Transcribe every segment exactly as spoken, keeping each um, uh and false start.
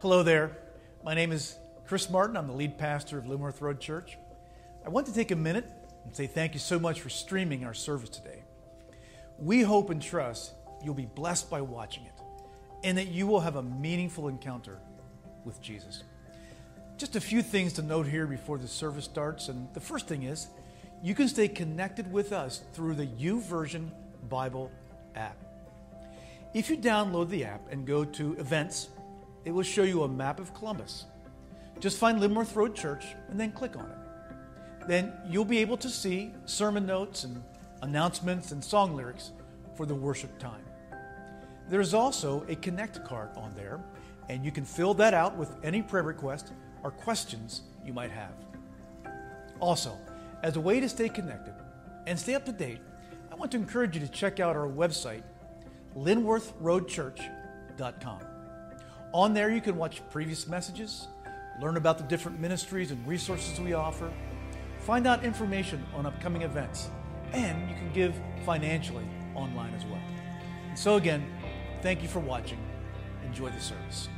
Hello there. My name is Chris Martin. I'm the lead pastor of Linworth Road Church. I want to take a minute and say thank you so much for streaming our service today. We hope and trust you'll be blessed by watching it and that you will have a meaningful encounter with Jesus. Just a few things to note here before the service starts. And the first thing is you can stay connected with us through the YouVersion Bible app. If you download the app and go to Events, it will show you a map of Columbus. Just find Linworth Road Church and then click on it. Then you'll be able to see sermon notes and announcements and song lyrics for the worship time. There's also a connect card on there, and you can fill that out with any prayer request or questions you might have. Also, as a way to stay connected and stay up to date, I want to encourage you to check out our website, linworth road church dot com. On there, you can watch previous messages, learn about the different ministries and resources we offer, find out information on upcoming events, and you can give financially online as well. And so again, thank you for watching. Enjoy the service.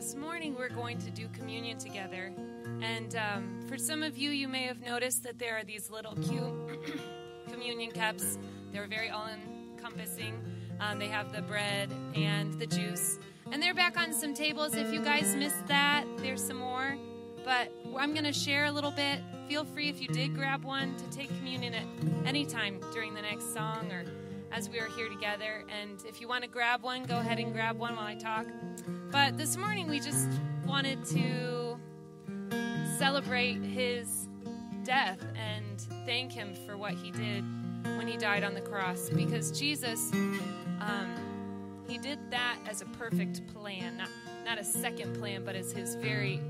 This morning we're going to do communion together, and um, for some of you, you may have noticed that there are these little cute communion cups. They're very all-encompassing. Um, they have the bread and the juice, and they're back on some tables. If you guys missed that, there's some more, but I'm going to share a little bit. Feel free, if you did grab one, to take communion at any time during the next song or as we are here together. And if you want to grab one, go ahead and grab one while I talk. But this morning we just wanted to celebrate his death and thank him for what he did when he died on the cross, because Jesus, um, he did that as a perfect plan, not, not a second plan, but as his very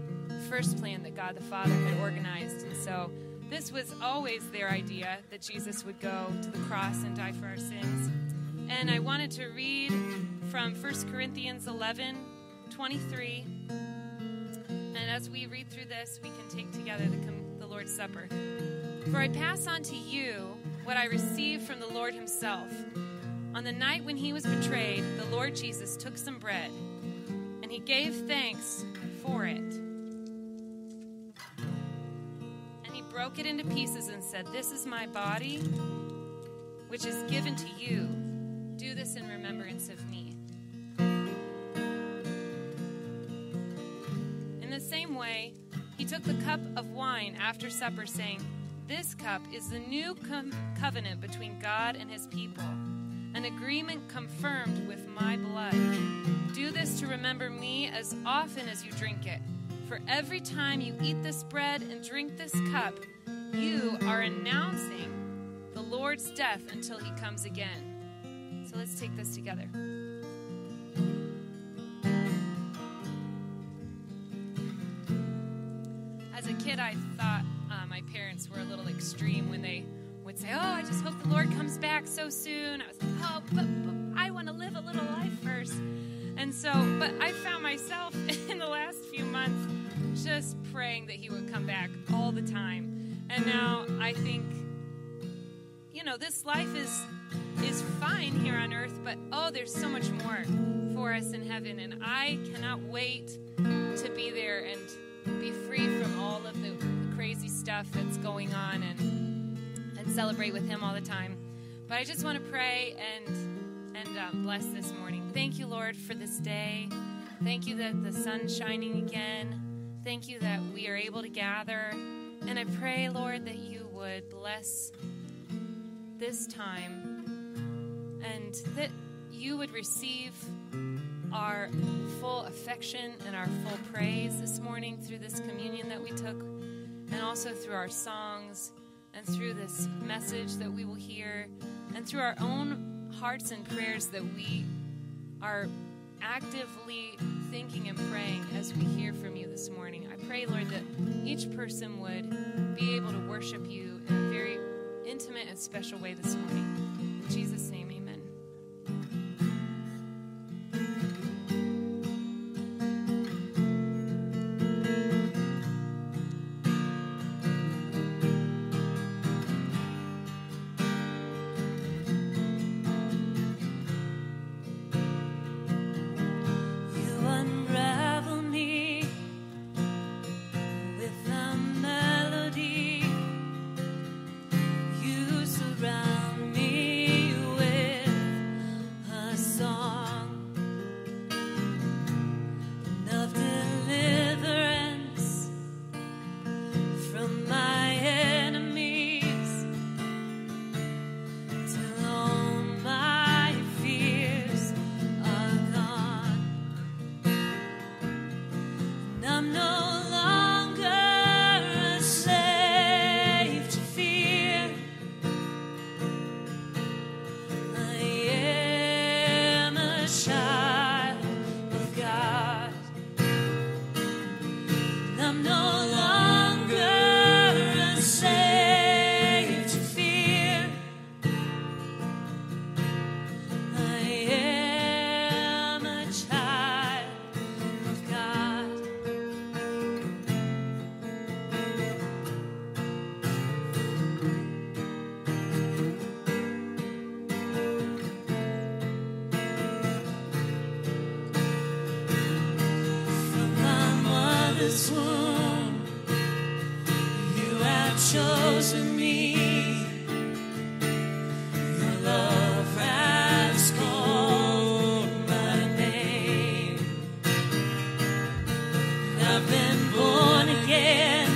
first plan that God the Father had organized. And so this was always their idea, that Jesus would go to the cross and die for our sins. And I wanted to read from First Corinthians eleven, twenty-three. And as we read through this, we can take together the, the Lord's Supper. For I pass on to you what I received from the Lord himself. On the night when he was betrayed, the Lord Jesus took some bread, and he gave thanks for it. Broke it into pieces and said, "This is my body, which is given to you. Do this in remembrance of me." In the same way, he took the cup of wine after supper, saying, "This cup is the new com- covenant between God and his people, an agreement confirmed with my blood. Do this to remember me as often as you drink it. For every time you eat this bread and drink this cup, you are announcing the Lord's death until he comes again." So let's take this together. As a kid, I thought uh, my parents were a little extreme when they would say, "Oh, I just hope the Lord comes back so soon." I was like, "Oh, but, but I want to live a little life first." And so, but I found myself in the last few months just praying that he would come back all the time. And now I think, you know, this life is is fine here on earth, but oh, there's so much more for us in heaven, and I cannot wait to be there and be free from all of the, the crazy stuff that's going on, and and celebrate with him all the time. But I just want to pray and and uh, bless this morning. Thank you, Lord, for this day. Thank you that the sun's shining again. Thank you that we are able to gather. And I pray, Lord, that you would bless this time, and that you would receive our full affection and our full praise this morning through this communion that we took, and also through our songs, and through this message that we will hear, and through our own hearts and prayers that we are actively thinking and praying as we hear from you this morning. I pray, Lord, that each person would be able to worship you in a very intimate and special way this morning. In Jesus' name, amen. chosen me. Your love has called my name. I've been born again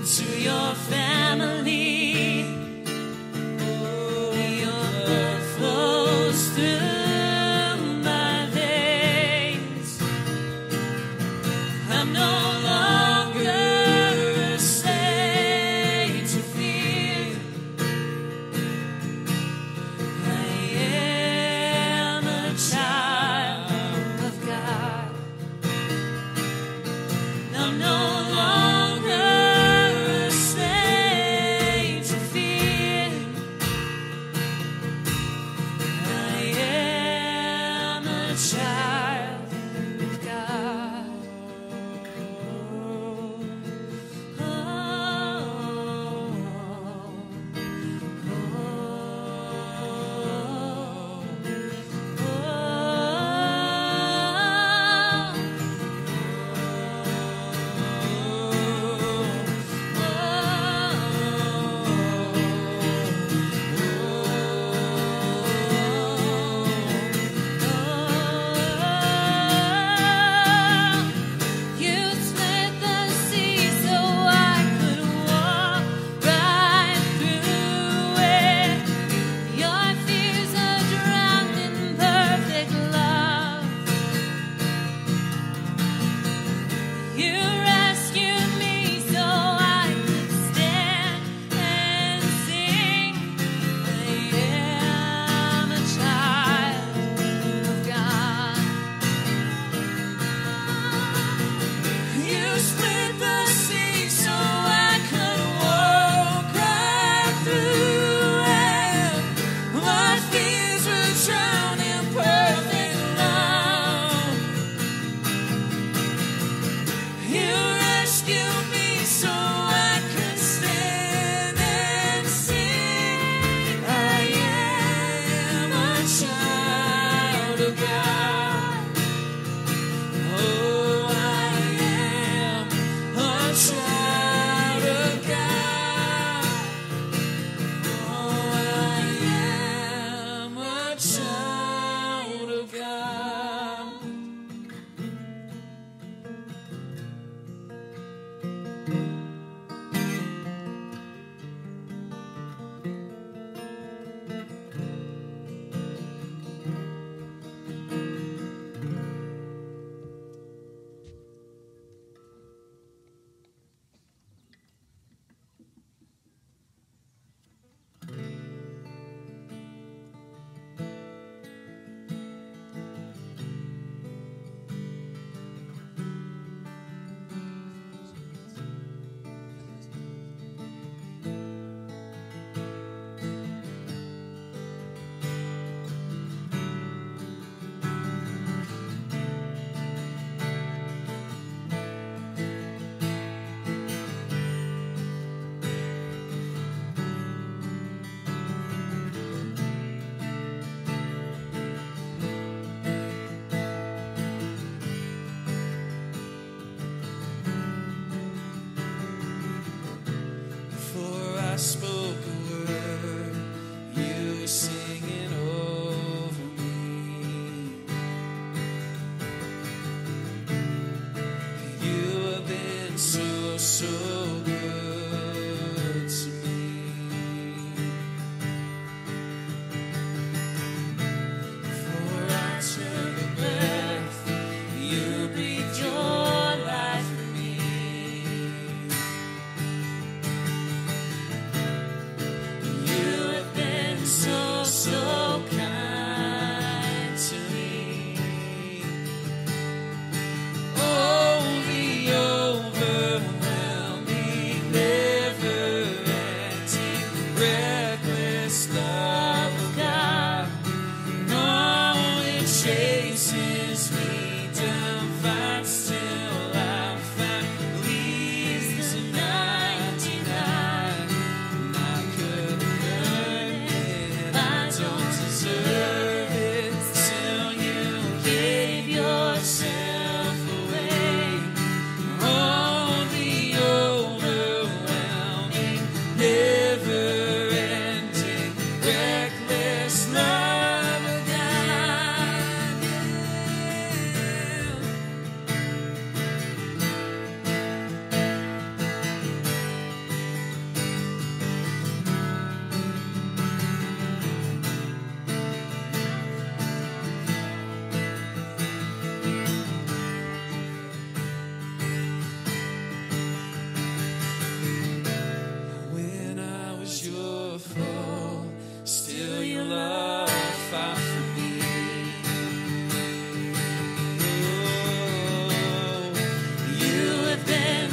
into your family.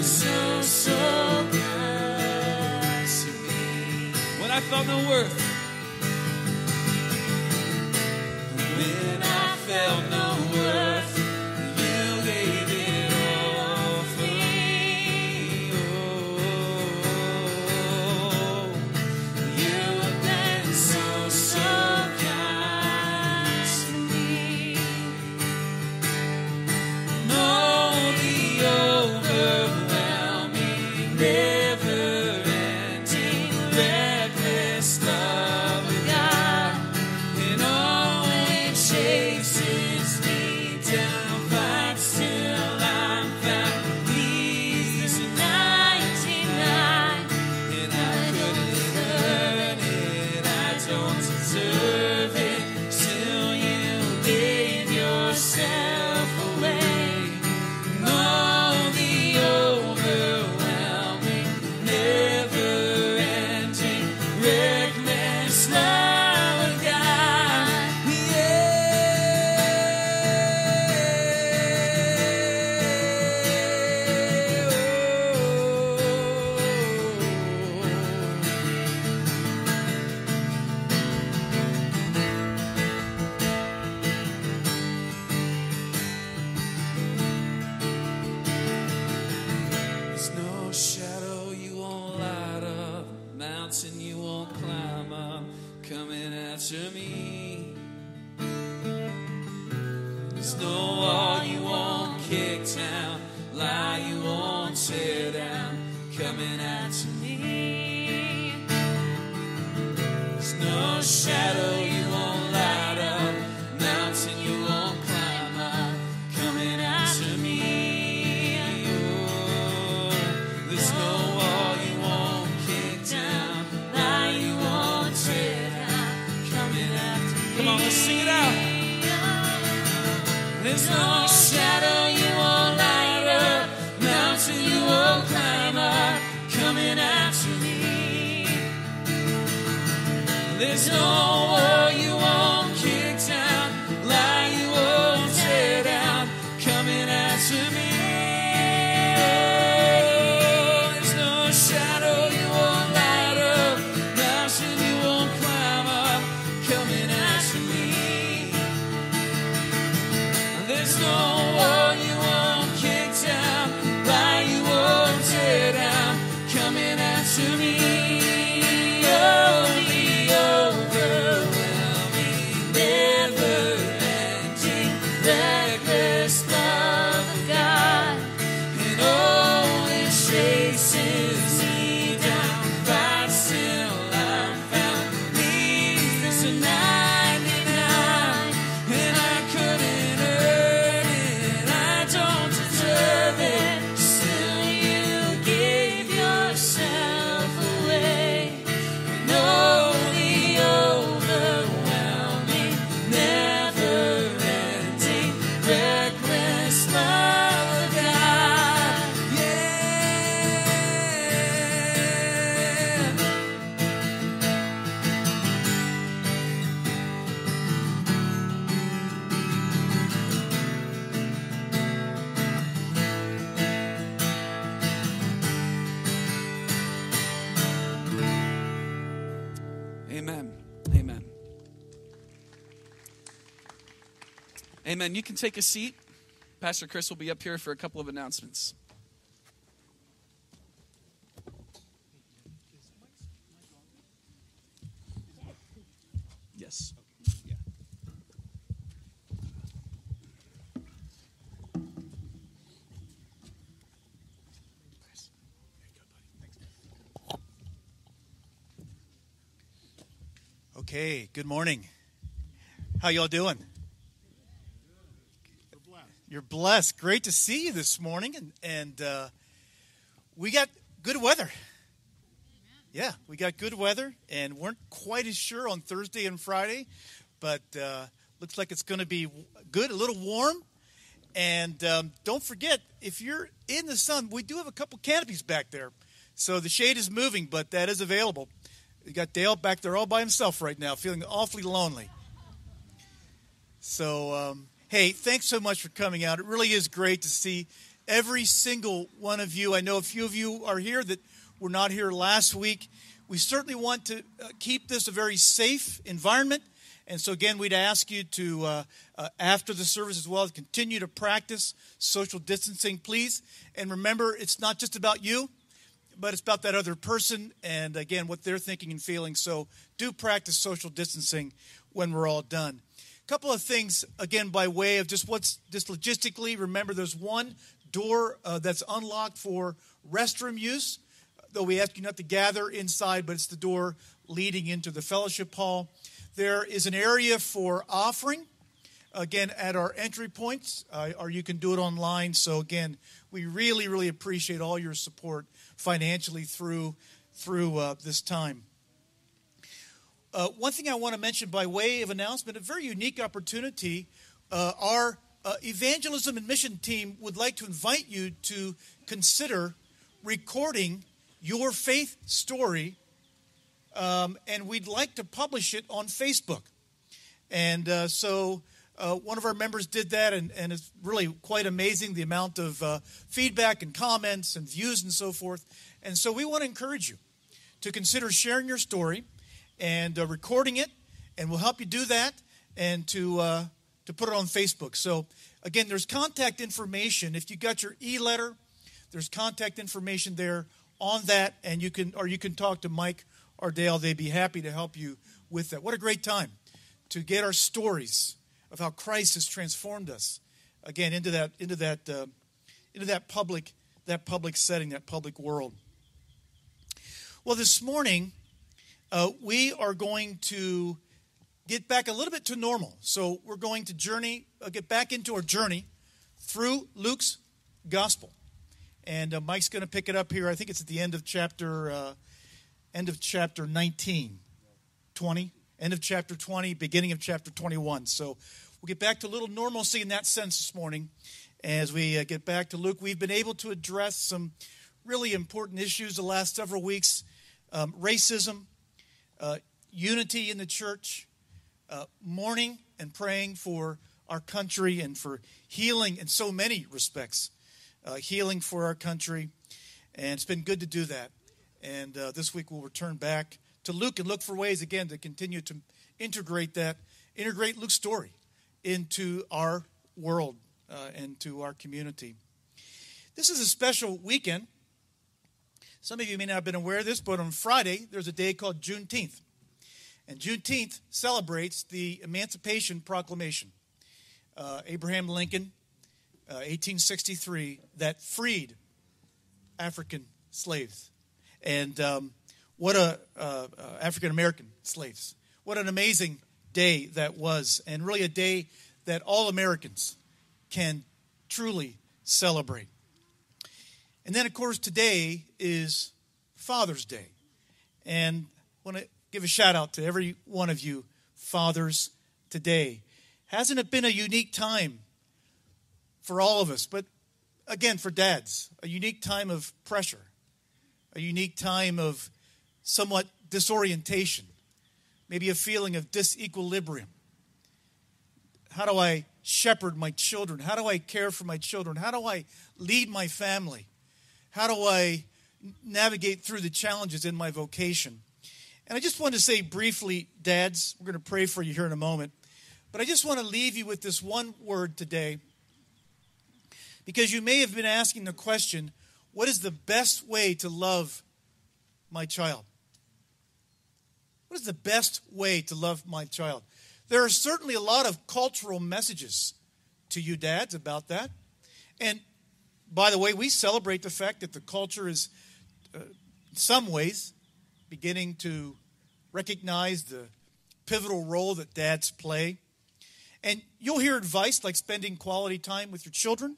so, so kind to me when I felt no worth, when I felt no worth, you gave it all for me. Oh, you have been so, so kind to me. Know the overwhelming, never-ending, reckless love of God, and all it chases me down, fights till I'm found. He's the ninety-nine, and I couldn't earn it, I don't deserve it, till you gave yourself away. All the overwhelming, never-ending, reckless love of God. Yeah. There's no shadow you won't light up, mountain you won't climb up, coming after me. There's no wall you won't kick down, lie you won't tear down, coming after me. There's no shadow you won't light up, mountain you won't climb up, coming after me. Oh, there's no wall you won't kick down, lie you won't tear down, coming after me. Come on, let's sing it out. There's no shadow you won't light up, mountain you won't climb up, coming after me. There's no wall you won't kick down, lie you won't tear down, coming after me. There's no shadow you won't light up, mountain you won't climb up, coming after me. There's no wall you won't kick down, lie you won't tear down, coming after me. Oh, the overwhelming, never-ending, reckless love of God, and all it chases me down, fights till I'm found. Leaves this ninety-nine, and I couldn't earn it, I don't deserve it, still you gave yourself away. No, the overwhelming, never-ending, reckless love of God. Yeah. Amen. Amen. Amen. You can take a seat. Pastor Chris will be up here for a couple of announcements. Yes. Okay, good morning. How y'all doing? You're blessed. Great to see you this morning, and and uh, we got good weather. Yeah, we got good weather, and weren't quite as sure on Thursday and Friday, but uh, looks like it's going to be good, a little warm. And um, don't forget, if you're in the sun, we do have a couple canopies back there, so the shade is moving, but that is available. You got Dale back there all by himself right now, feeling awfully lonely. So, um, hey, thanks so much for coming out. It really is great to see every single one of you. I know a few of you are here that were not here last week. We certainly want to keep this a very safe environment. And so, again, we'd ask you to, uh, uh, after the service as well, continue to practice social distancing, please. And remember, it's not just about you, but it's about that other person and, again, what they're thinking and feeling. So do practice social distancing when we're all done. A couple of things, again, by way of just what's just logistically. Remember, there's one door uh, that's unlocked for restroom use, though we ask you not to gather inside, but it's the door leading into the fellowship hall. There is an area for offering, again, at our entry points, uh, or you can do it online. So, again, we really, really appreciate all your support financially through through uh, this time. Uh, one thing I want to mention by way of announcement, a very unique opportunity, uh, our uh, evangelism and mission team would like to invite you to consider recording your faith story. Um, and we'd like to publish it on Facebook. And uh, so uh, one of our members did that, and, and it's really quite amazing the amount of uh, feedback and comments and views and so forth. And so we want to encourage you to consider sharing your story and uh, recording it, and we'll help you do that and to uh, to put it on Facebook. So, again, there's contact information. If you got your e-letter, there's contact information there on that, and you can or you can talk to Mike Ardell. They'd be happy to help you with that. What a great time to get our stories of how Christ has transformed us again into that into that uh, into that public that public setting, that public world. Well, this morning uh, we are going to get back a little bit to normal. So we're going to journey uh, get back into our journey through Luke's gospel, and uh, Mike's going to pick it up here. I think it's at the end of chapter. Uh, End of chapter nineteen, twenty, end of chapter twenty, beginning of chapter twenty-one. So we'll get back to a little normalcy in that sense this morning as we get back to Luke. We've been able to address some really important issues the last several weeks, um, racism, uh, unity in the church, uh, mourning and praying for our country and for healing in so many respects, uh, healing for our country. And it's been good to do that. And uh, this week we'll return back to Luke and look for ways, again, to continue to integrate that, integrate Luke's story into our world uh, and to our community. This is a special weekend. Some of you may not have been aware of this, but on Friday there's a day called Juneteenth. And Juneteenth celebrates the Emancipation Proclamation. Uh, Abraham Lincoln, uh, eighteen sixty-three, that freed African slaves. And um, what a uh, uh, African-American slaves. What an amazing day that was, and really a day that all Americans can truly celebrate. And then, of course, today is Father's Day. And I want to give a shout-out to every one of you fathers today. Hasn't it been a unique time for all of us? But, again, for dads, a unique time of pressure. A unique time of somewhat disorientation, maybe a feeling of disequilibrium. How do I shepherd my children? How do I care for my children? How do I lead my family? How do I navigate through the challenges in my vocation? And I just want to say briefly, dads, we're going to pray for you here in a moment, but I just want to leave you with this one word today, because you may have been asking the question, what is the best way to love my child? What is the best way to love my child? There are certainly a lot of cultural messages to you dads about that. And by the way, we celebrate the fact that the culture is, uh, in some ways, beginning to recognize the pivotal role that dads play. And you'll hear advice like spending quality time with your children,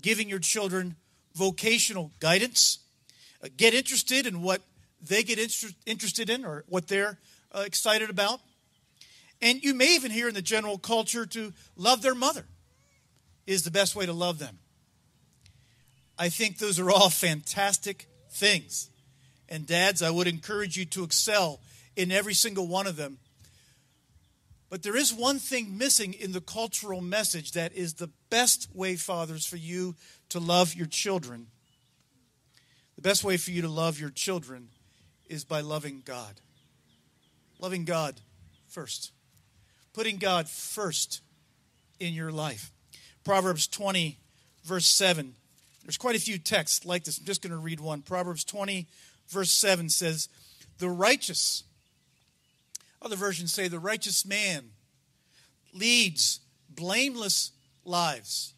giving your children vocational guidance, uh, get interested in what they get inter- interested in or what they're uh, excited about. And you may even hear in the general culture to love their mother is the best way to love them. I think those are all fantastic things. And dads, I would encourage you to excel in every single one of them. But there is one thing missing in the cultural message that is the best way, fathers, for you to love your children, the best way for you to love your children is by loving God. Loving God first. Putting God first in your life. Proverbs twenty, verse seven. There's quite a few texts like this. I'm just going to read one. Proverbs twenty, verse seven says, the righteous, other versions say the righteous man leads blameless lives.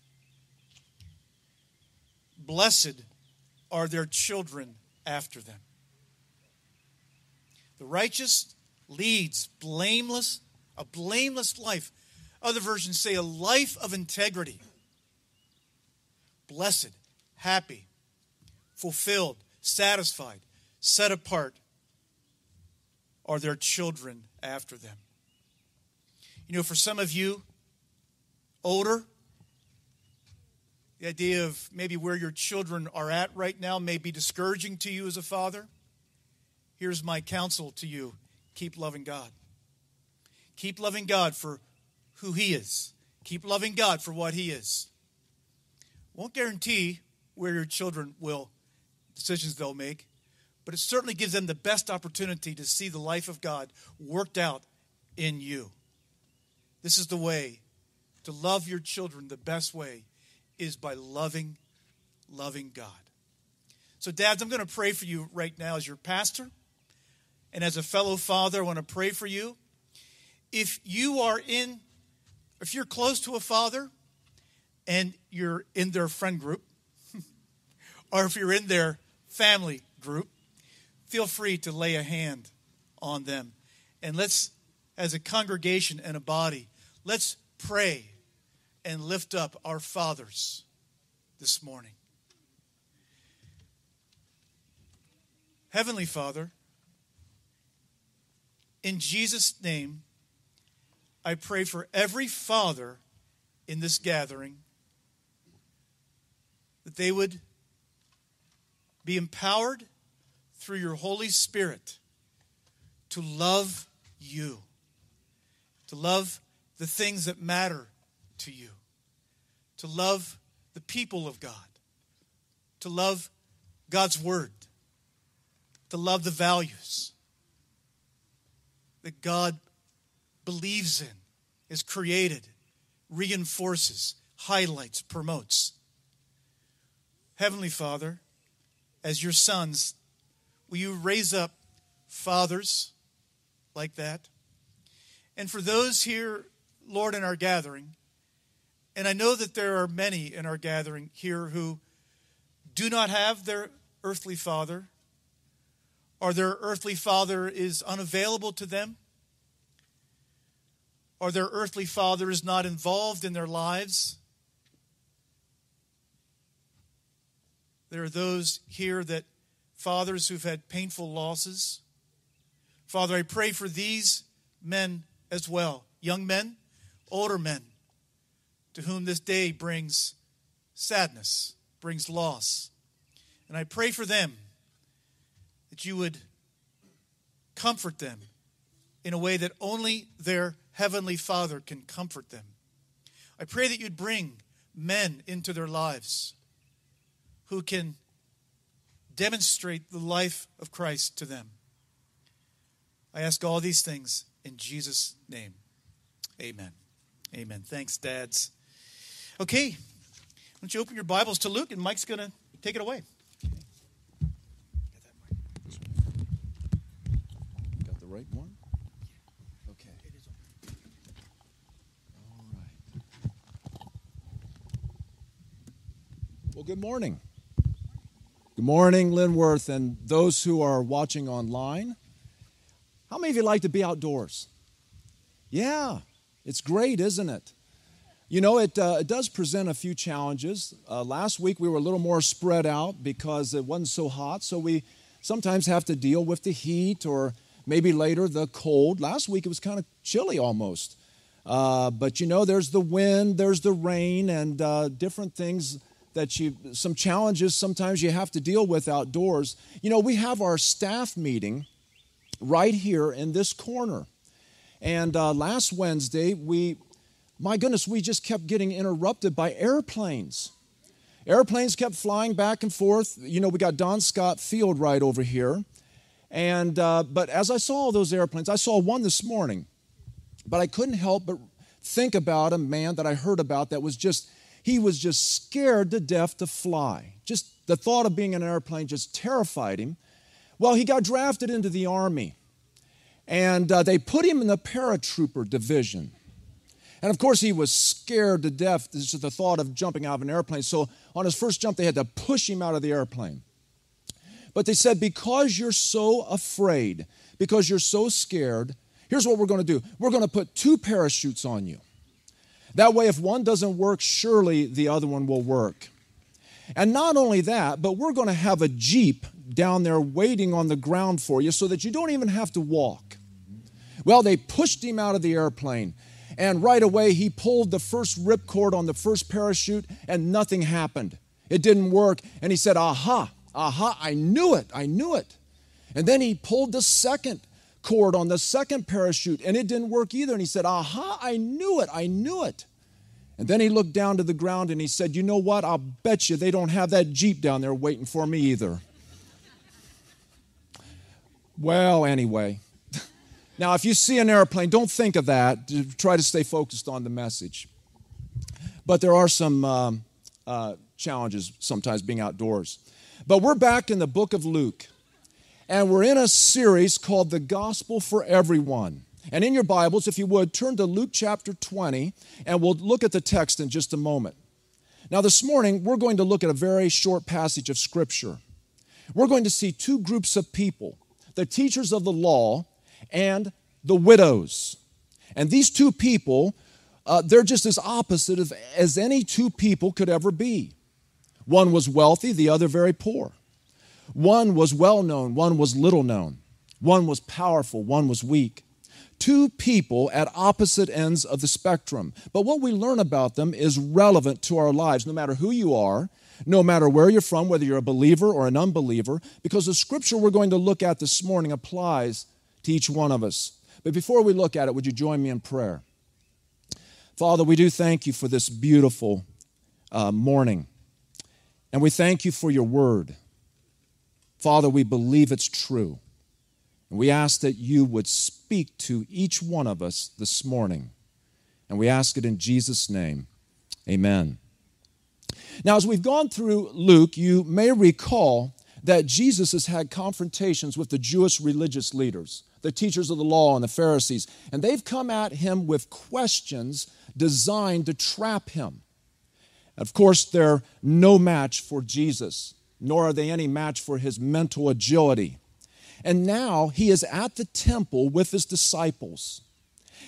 Blessed are their children after them. The righteous leads blameless, a blameless life. Other versions say a life of integrity. Blessed, happy, fulfilled, satisfied, set apart are their children after them. You know, for some of you, older, the idea of maybe where your children are at right now may be discouraging to you as a father. Here's my counsel to you. Keep loving God. Keep loving God for who He is. Keep loving God for what He is. Won't guarantee where your children will, decisions they'll make, but it certainly gives them the best opportunity to see the life of God worked out in you. This is the way to love your children. The best way is by loving, loving God. So dads, I'm going to pray for you right now as your pastor and as a fellow father. I want to pray for you. If you are in, if you're close to a father and you're in their friend group, or if you're in their family group, feel free to lay a hand on them. And let's, as a congregation and a body, let's pray and lift up our fathers this morning. Heavenly Father, in Jesus' name, I pray for every father in this gathering that they would be empowered through your Holy Spirit to love you, to love the things that matter to you, to love the people of God, to love God's word, to love the values that God believes in, is created, reinforces, highlights, promotes. Heavenly Father, as your sons, will you raise up fathers like that? And for those here, Lord, in our gathering, and I know that there are many in our gathering here who do not have their earthly father, or their earthly father is unavailable to them, or their earthly father is not involved in their lives. There are those here that fathers who've had painful losses. Father, I pray for these men as well, young men, older men, to whom this day brings sadness, brings loss. And I pray for them that you would comfort them in a way that only their Heavenly Father can comfort them. I pray that you'd bring men into their lives who can demonstrate the life of Christ to them. I ask all these things in Jesus' name. Amen. Amen. Thanks, dads. Okay, why don't you open your Bibles to Luke, and Mike's going to take it away. Got the right one? Okay. All right. Well, good morning. Good morning, Linworth, and those who are watching online. How many of you like to be outdoors? Yeah, it's great, isn't it? You know, it, uh, it does present a few challenges. Uh, last week we were a little more spread out because it wasn't so hot, so we sometimes have to deal with the heat or maybe later the cold. Last week it was kind of chilly almost. Uh, but you know, there's the wind, there's the rain, and uh, different things that you, some challenges sometimes you have to deal with outdoors. You know, we have our staff meeting right here in this corner. And uh, last Wednesday, we My goodness, we just kept getting interrupted by airplanes. Airplanes kept flying back and forth. You know, we got Don Scott Field right over here. And uh, but as I saw all those airplanes, I saw one this morning, but I couldn't help but think about a man that I heard about that was just, he was just scared to death to fly. Just the thought of being in an airplane just terrified him. Well, he got drafted into the Army, and uh, they put him in the paratrooper division. And of course, he was scared to death to the thought of jumping out of an airplane. So on his first jump, they had to push him out of the airplane. But they said, because you're so afraid, because you're so scared, here's what we're going to do. We're going to put two parachutes on you. That way, if one doesn't work, surely the other one will work. And not only that, but we're going to have a Jeep down there waiting on the ground for you so that you don't even have to walk. Well, they pushed him out of the airplane. And right away, he pulled the first ripcord on the first parachute, and nothing happened. It didn't work. And he said, aha, aha, I knew it, I knew it. And then he pulled the second cord on the second parachute, and it didn't work either. And he said, aha, I knew it, I knew it. And then he looked down to the ground, and he said, you know what, I'll bet you they don't have that Jeep down there waiting for me either. Well, anyway. Now, if you see an airplane, don't think of that. Try to stay focused on the message. But there are some um, uh, challenges sometimes being outdoors. But we're back in the book of Luke, and we're in a series called The Gospel for Everyone. And in your Bibles, if you would, turn to Luke chapter twenty, and we'll look at the text in just a moment. Now, this morning, we're going to look at a very short passage of Scripture. We're going to see two groups of people, the teachers of the law and the widows. And these two people, uh, they're just as opposite of, as any two people could ever be. One was wealthy, the other very poor. One was well-known, one was little-known. One was powerful, one was weak. Two people at opposite ends of the spectrum. But what we learn about them is relevant to our lives, no matter who you are, no matter where you're from, whether you're a believer or an unbeliever, because the scripture we're going to look at this morning applies to each one of us. But before we look at it, would you join me in prayer? Father, we do thank you for this beautiful uh, morning, and we thank you for your word. Father, we believe it's true, and we ask that you would speak to each one of us this morning, and we ask it in Jesus' name. Amen. Now, as we've gone through Luke, you may recall that Jesus has had confrontations with the Jewish religious leaders, the teachers of the law and the Pharisees, and they've come at him with questions designed to trap him. Of course, they're no match for Jesus, nor are they any match for his mental agility. And now he is at the temple with his disciples,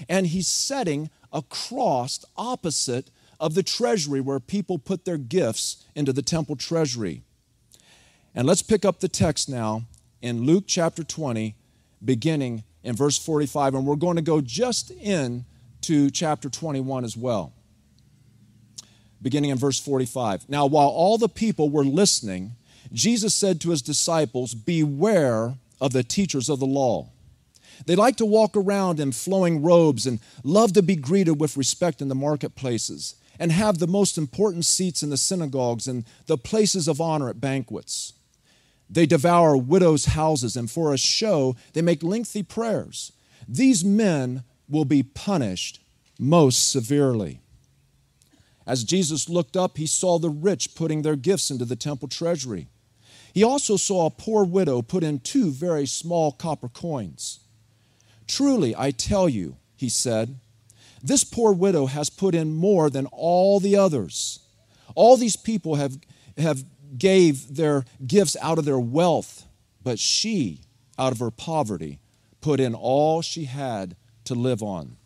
and he's setting a cross opposite of the treasury where people put their gifts into the temple treasury. And let's pick up the text now in Luke chapter twenty, beginning in verse forty-five, and we're going to go just in to chapter twenty-one as well, beginning in verse forty-five. Now, while all the people were listening, Jesus said to his disciples, beware of the teachers of the law. They like to walk around in flowing robes and love to be greeted with respect in the marketplaces and have the most important seats in the synagogues and the places of honor at banquets. They devour widows' houses, and for a show, they make lengthy prayers. These men will be punished most severely. As Jesus looked up, he saw the rich putting their gifts into the temple treasury. He also saw a poor widow put in two very small copper coins. Truly, I tell you, he said, this poor widow has put in more than all the others. All these people have have gave their gifts out of their wealth, but she, out of her poverty, put in all she had to live on.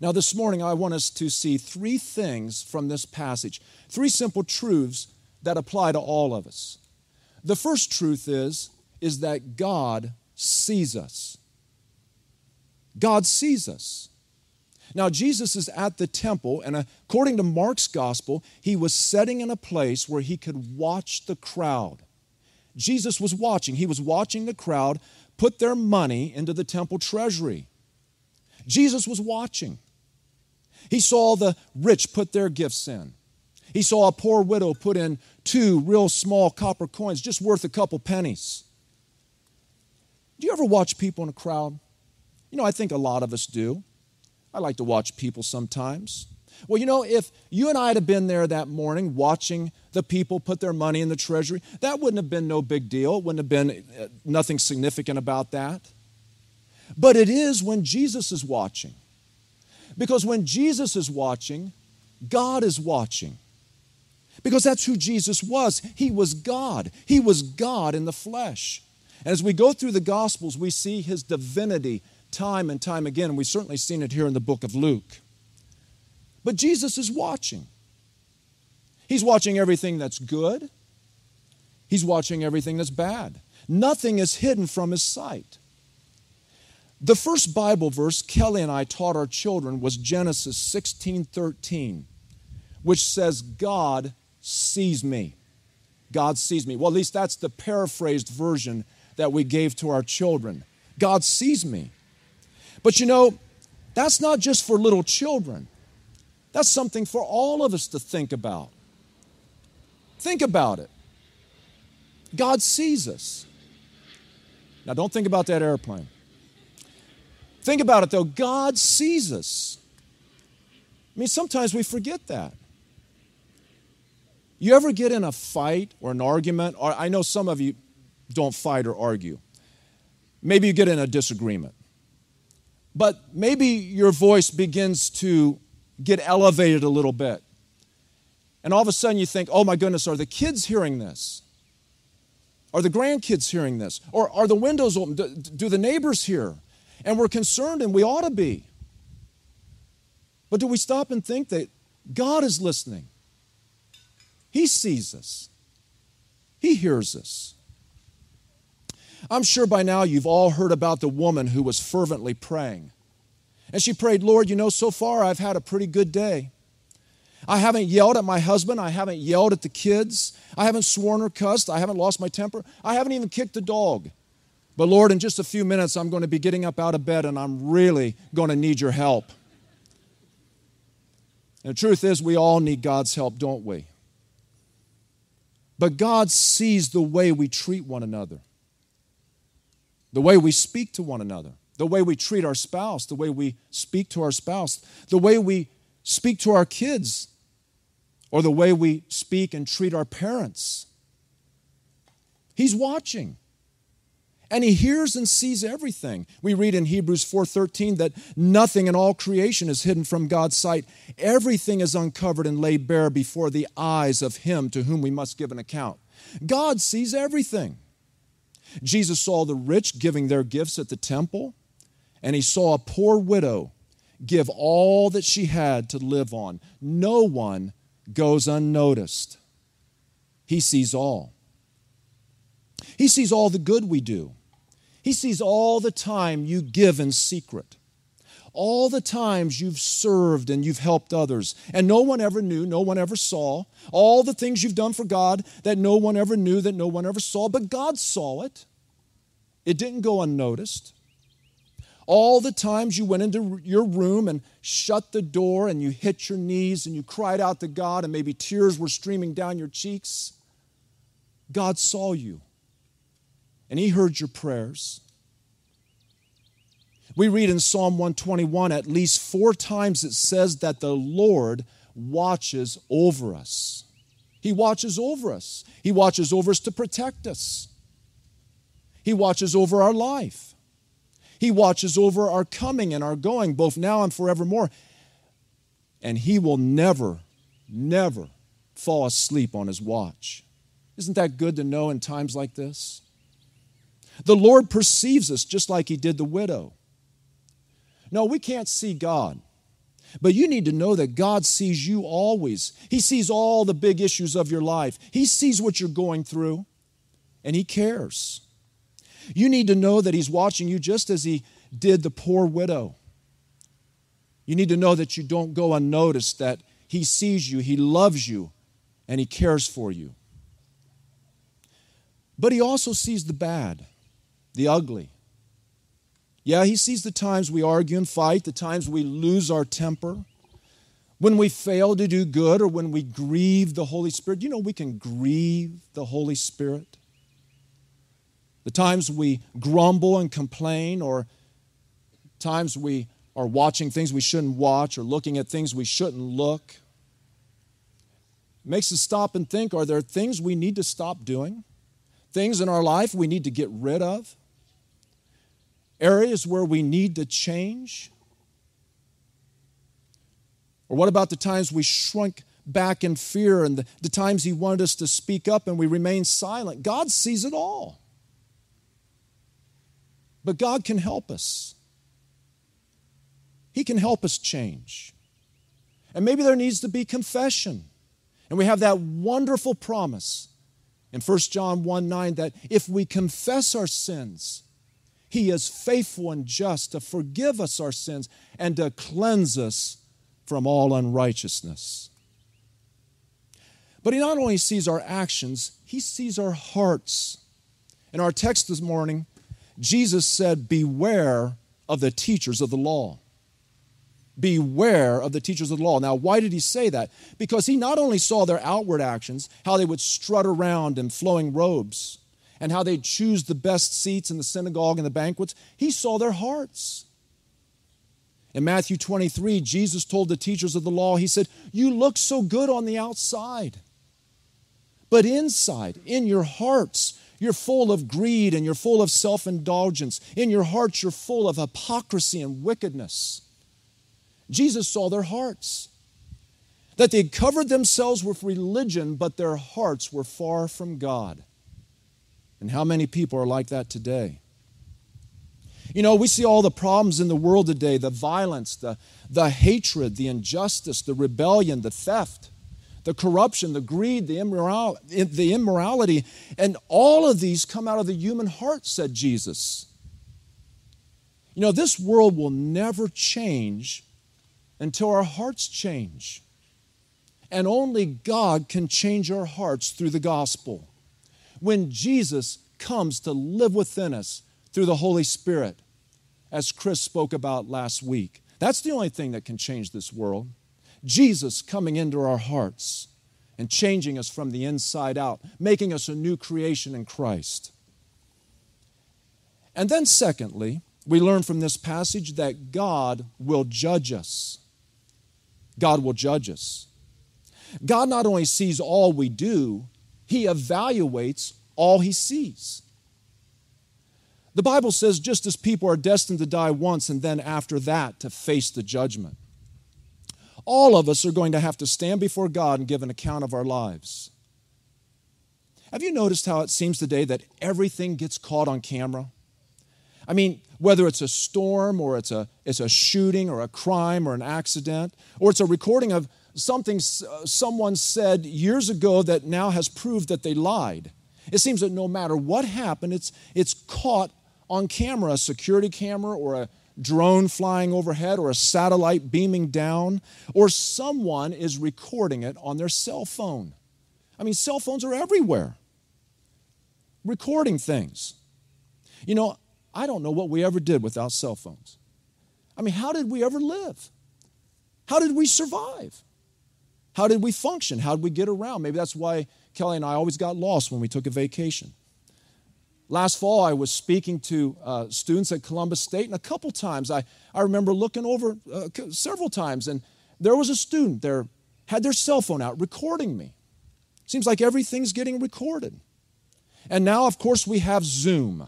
Now this morning, I want us to see three things from this passage, three simple truths that apply to all of us. The first truth is, is that God sees us. God sees us. Now, Jesus is at the temple, and according to Mark's gospel, he was sitting in a place where he could watch the crowd. Jesus was watching. He was watching the crowd put their money into the temple treasury. Jesus was watching. He saw the rich put their gifts in. He saw a poor widow put in two real small copper coins, just worth a couple pennies. Do you ever watch people in a crowd? You know, I think a lot of us do. I like to watch people sometimes. Well, you know, if you and I had been there that morning watching the people put their money in the treasury, that wouldn't have been no big deal. It wouldn't have been uh, nothing significant about that. But it is when Jesus is watching. Because when Jesus is watching, God is watching. Because that's who Jesus was. He was God. He was God in the flesh. And as we go through the Gospels, we see his divinity time and time again. And we've certainly seen it here in the book of Luke. But Jesus is watching. He's watching everything that's good. He's watching everything that's bad. Nothing is hidden from his sight. The first Bible verse Kelly and I taught our children was Genesis sixteen thirteen, which says, God sees me. God sees me. Well, at least that's the paraphrased version that we gave to our children. God sees me. But you know, that's not just for little children. That's something for all of us to think about. Think about it. God sees us. Now, don't think about that airplane. Think about it, though. God sees us. I mean, sometimes we forget that. You ever get in a fight or an argument? Or I know some of you don't fight or argue. Maybe you get in a disagreement. But maybe your voice begins to get elevated a little bit. And all of a sudden you think, oh my goodness, are the kids hearing this? Are the grandkids hearing this? Or are the windows open? Do, do the neighbors hear? And we're concerned, and we ought to be. But do we stop and think that God is listening? He sees us. He hears us. I'm sure by now you've all heard about the woman who was fervently praying. And she prayed, Lord, you know, so far I've had a pretty good day. I haven't yelled at my husband. I haven't yelled at the kids. I haven't sworn or cussed. I haven't lost my temper. I haven't even kicked the dog. But Lord, in just a few minutes, I'm going to be getting up out of bed, and I'm really going to need your help. And the truth is, we all need God's help, don't we? But God sees the way we treat one another, the way we speak to one another, the way we treat our spouse, the way we speak to our spouse, the way we speak to our kids, or the way we speak and treat our parents. He's watching, and he hears and sees everything. We read in Hebrews four thirteen that nothing in all creation is hidden from God's sight. Everything is uncovered and laid bare before the eyes of him to whom we must give an account. God sees everything. Jesus saw the rich giving their gifts at the temple, and he saw a poor widow give all that she had to live on. No one goes unnoticed. He sees all. He sees all the good we do. He sees all the time you give in secret, all the times you've served and you've helped others, and no one ever knew, no one ever saw, all the things you've done for God that no one ever knew, that no one ever saw, but God saw it. It didn't go unnoticed. All the times you went into your room and shut the door and you hit your knees and you cried out to God and maybe tears were streaming down your cheeks, God saw you, and he heard your prayers. We read in Psalm one twenty-one, at least four times it says that the Lord watches over us. He watches over us. He watches over us to protect us. He watches over our life. He watches over our coming and our going, both now and forevermore. And he will never, never fall asleep on his watch. Isn't that good to know in times like this? The Lord perceives us just like he did the widow. No, we can't see God, but you need to know that God sees you always. He sees all the big issues of your life. He sees what you're going through, and he cares. You need to know that he's watching you just as he did the poor widow. You need to know that you don't go unnoticed, that he sees you, he loves you, and he cares for you. But he also sees the bad, the ugly. Yeah, he sees the times we argue and fight, the times we lose our temper, When we fail to do good or when we grieve the Holy Spirit, you know we can grieve the Holy Spirit. The times we grumble and complain, or times we are watching things we shouldn't watch or looking at things we shouldn't look, makes us stop and think, are there things we need to stop doing? Things in our life we need to get rid of? Areas where we need to change? Or what about the times we shrunk back in fear and the, the times he wanted us to speak up and we remain silent? God sees it all. But God can help us. He can help us change. And maybe there needs to be confession. And we have that wonderful promise in First John one nine that if we confess our sins, he is faithful and just to forgive us our sins and to cleanse us from all unrighteousness. But he not only sees our actions, he sees our hearts. In our text this morning, Jesus said, beware of the teachers of the law. Beware of the teachers of the law. Now, why did he say that? Because he not only saw their outward actions, how they would strut around in flowing robes, and how they'd choose the best seats in the synagogue and the banquets, he saw their hearts. In Matthew twenty-three, Jesus told the teachers of the law, he said, you look so good on the outside, but inside, in your hearts, you're full of greed and you're full of self-indulgence. In your hearts, you're full of hypocrisy and wickedness. Jesus saw their hearts, that they had covered themselves with religion, but their hearts were far from God. And how many people are like that today? You know, we see all the problems in the world today, the violence, the, the hatred, the injustice, the rebellion, the theft, the corruption, the greed, the immorality, the immorality, and all of these come out of the human heart, said Jesus. You know, this world will never change until our hearts change. And only God can change our hearts through the gospel. When Jesus comes to live within us through the Holy Spirit, as Chris spoke about last week, that's the only thing that can change this world. Jesus coming into our hearts and changing us from the inside out, making us a new creation in Christ. And then secondly, we learn from this passage that God will judge us. God will judge us. God not only sees all we do, he evaluates all he sees. The Bible says just as people are destined to die once and then after that to face the judgment, all of us are going to have to stand before God and give an account of our lives. Have you noticed how it seems today that everything gets caught on camera? I mean, whether it's a storm or it's a, it's a shooting or a crime or an accident, or it's a recording of something someone said years ago that now has proved that they lied. It seems that no matter what happened, it's, it's caught on camera, a security camera or a drone flying overhead or a satellite beaming down, or someone is recording it on their cell phone. I mean, cell phones are everywhere, recording things. You know, I don't know what we ever did without cell phones. I mean, how did we ever live? How did we survive? How did we function? How did we get around? Maybe that's why Kelly and I always got lost when we took a vacation. Last fall, I was speaking to uh, students at Columbus State, and a couple times, I, I remember looking over uh, several times, and there was a student there, had their cell phone out, recording me. Seems like everything's getting recorded. And now, of course, we have Zoom.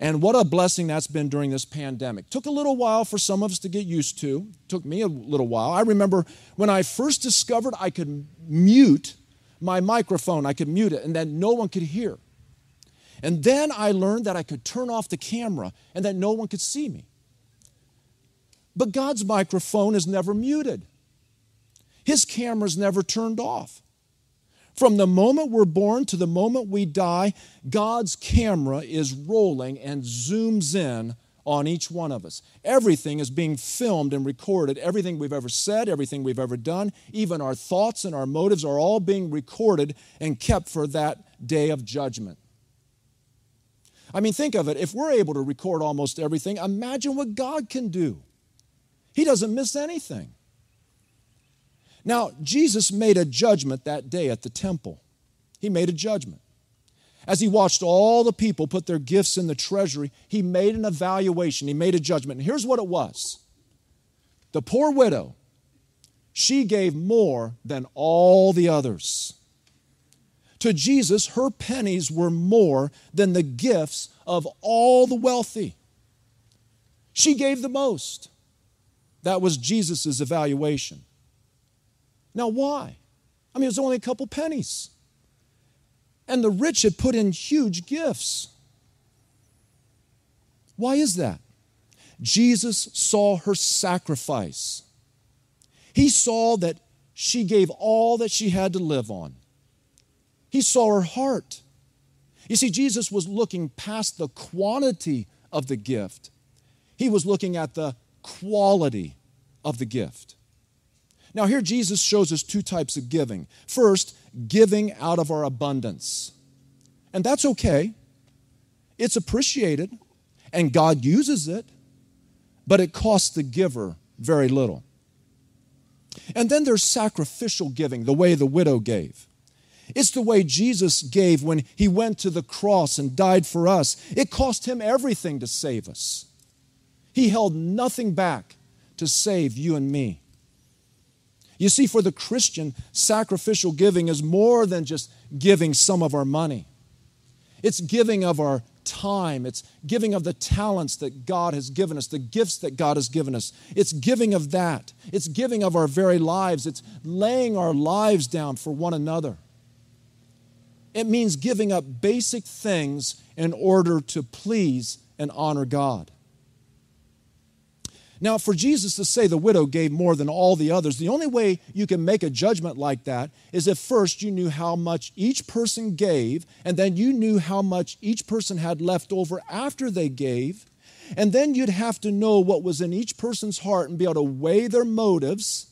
And what a blessing that's been during this pandemic. Took a little while for some of us to get used to. Took me a little while. I remember when I first discovered I could mute my microphone. I could mute it and that no one could hear. And then I learned that I could turn off the camera and that no one could see me. But God's microphone is never muted. His camera's never turned off. From the moment we're born to the moment we die, God's camera is rolling and zooms in on each one of us. Everything is being filmed and recorded. Everything we've ever said, everything we've ever done, even our thoughts and our motives are all being recorded and kept for that day of judgment. I mean, think of it. If we're able to record almost everything, imagine what God can do. He doesn't miss anything. Now, Jesus made a judgment that day at the temple. He made a judgment. As he watched all the people put their gifts in the treasury, he made an evaluation. He made a judgment. And here's what it was. The poor widow, she gave more than all the others. To Jesus, her pennies were more than the gifts of all the wealthy. She gave the most. That was Jesus' evaluation. Now, why? I mean, it was only a couple pennies. And the rich had put in huge gifts. Why is that? Jesus saw her sacrifice. He saw that she gave all that she had to live on. He saw her heart. You see, Jesus was looking past the quantity of the gift. He was looking at the quality of the gift. Now here Jesus shows us two types of giving. First, giving out of our abundance. And that's okay. It's appreciated, and God uses it, but it costs the giver very little. And then there's sacrificial giving, the way the widow gave. It's the way Jesus gave when he went to the cross and died for us. It cost him everything to save us. He held nothing back to save you and me. You see, for the Christian, sacrificial giving is more than just giving some of our money. It's giving of our time. It's giving of the talents that God has given us, the gifts that God has given us. It's giving of that. It's giving of our very lives. It's laying our lives down for one another. It means giving up basic things in order to please and honor God. Now, for Jesus to say the widow gave more than all the others, the only way you can make a judgment like that is if first you knew how much each person gave, and then you knew how much each person had left over after they gave, and then you'd have to know what was in each person's heart and be able to weigh their motives.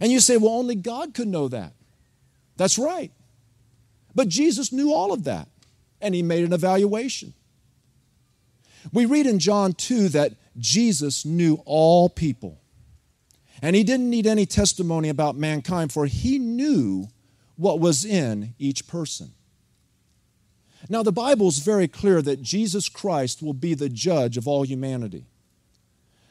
And you say, well, only God could know that. That's right. But Jesus knew all of that, and he made an evaluation. We read in John two that Jesus knew all people, and he didn't need any testimony about mankind, for he knew what was in each person. Now, the Bible's very clear that Jesus Christ will be the judge of all humanity.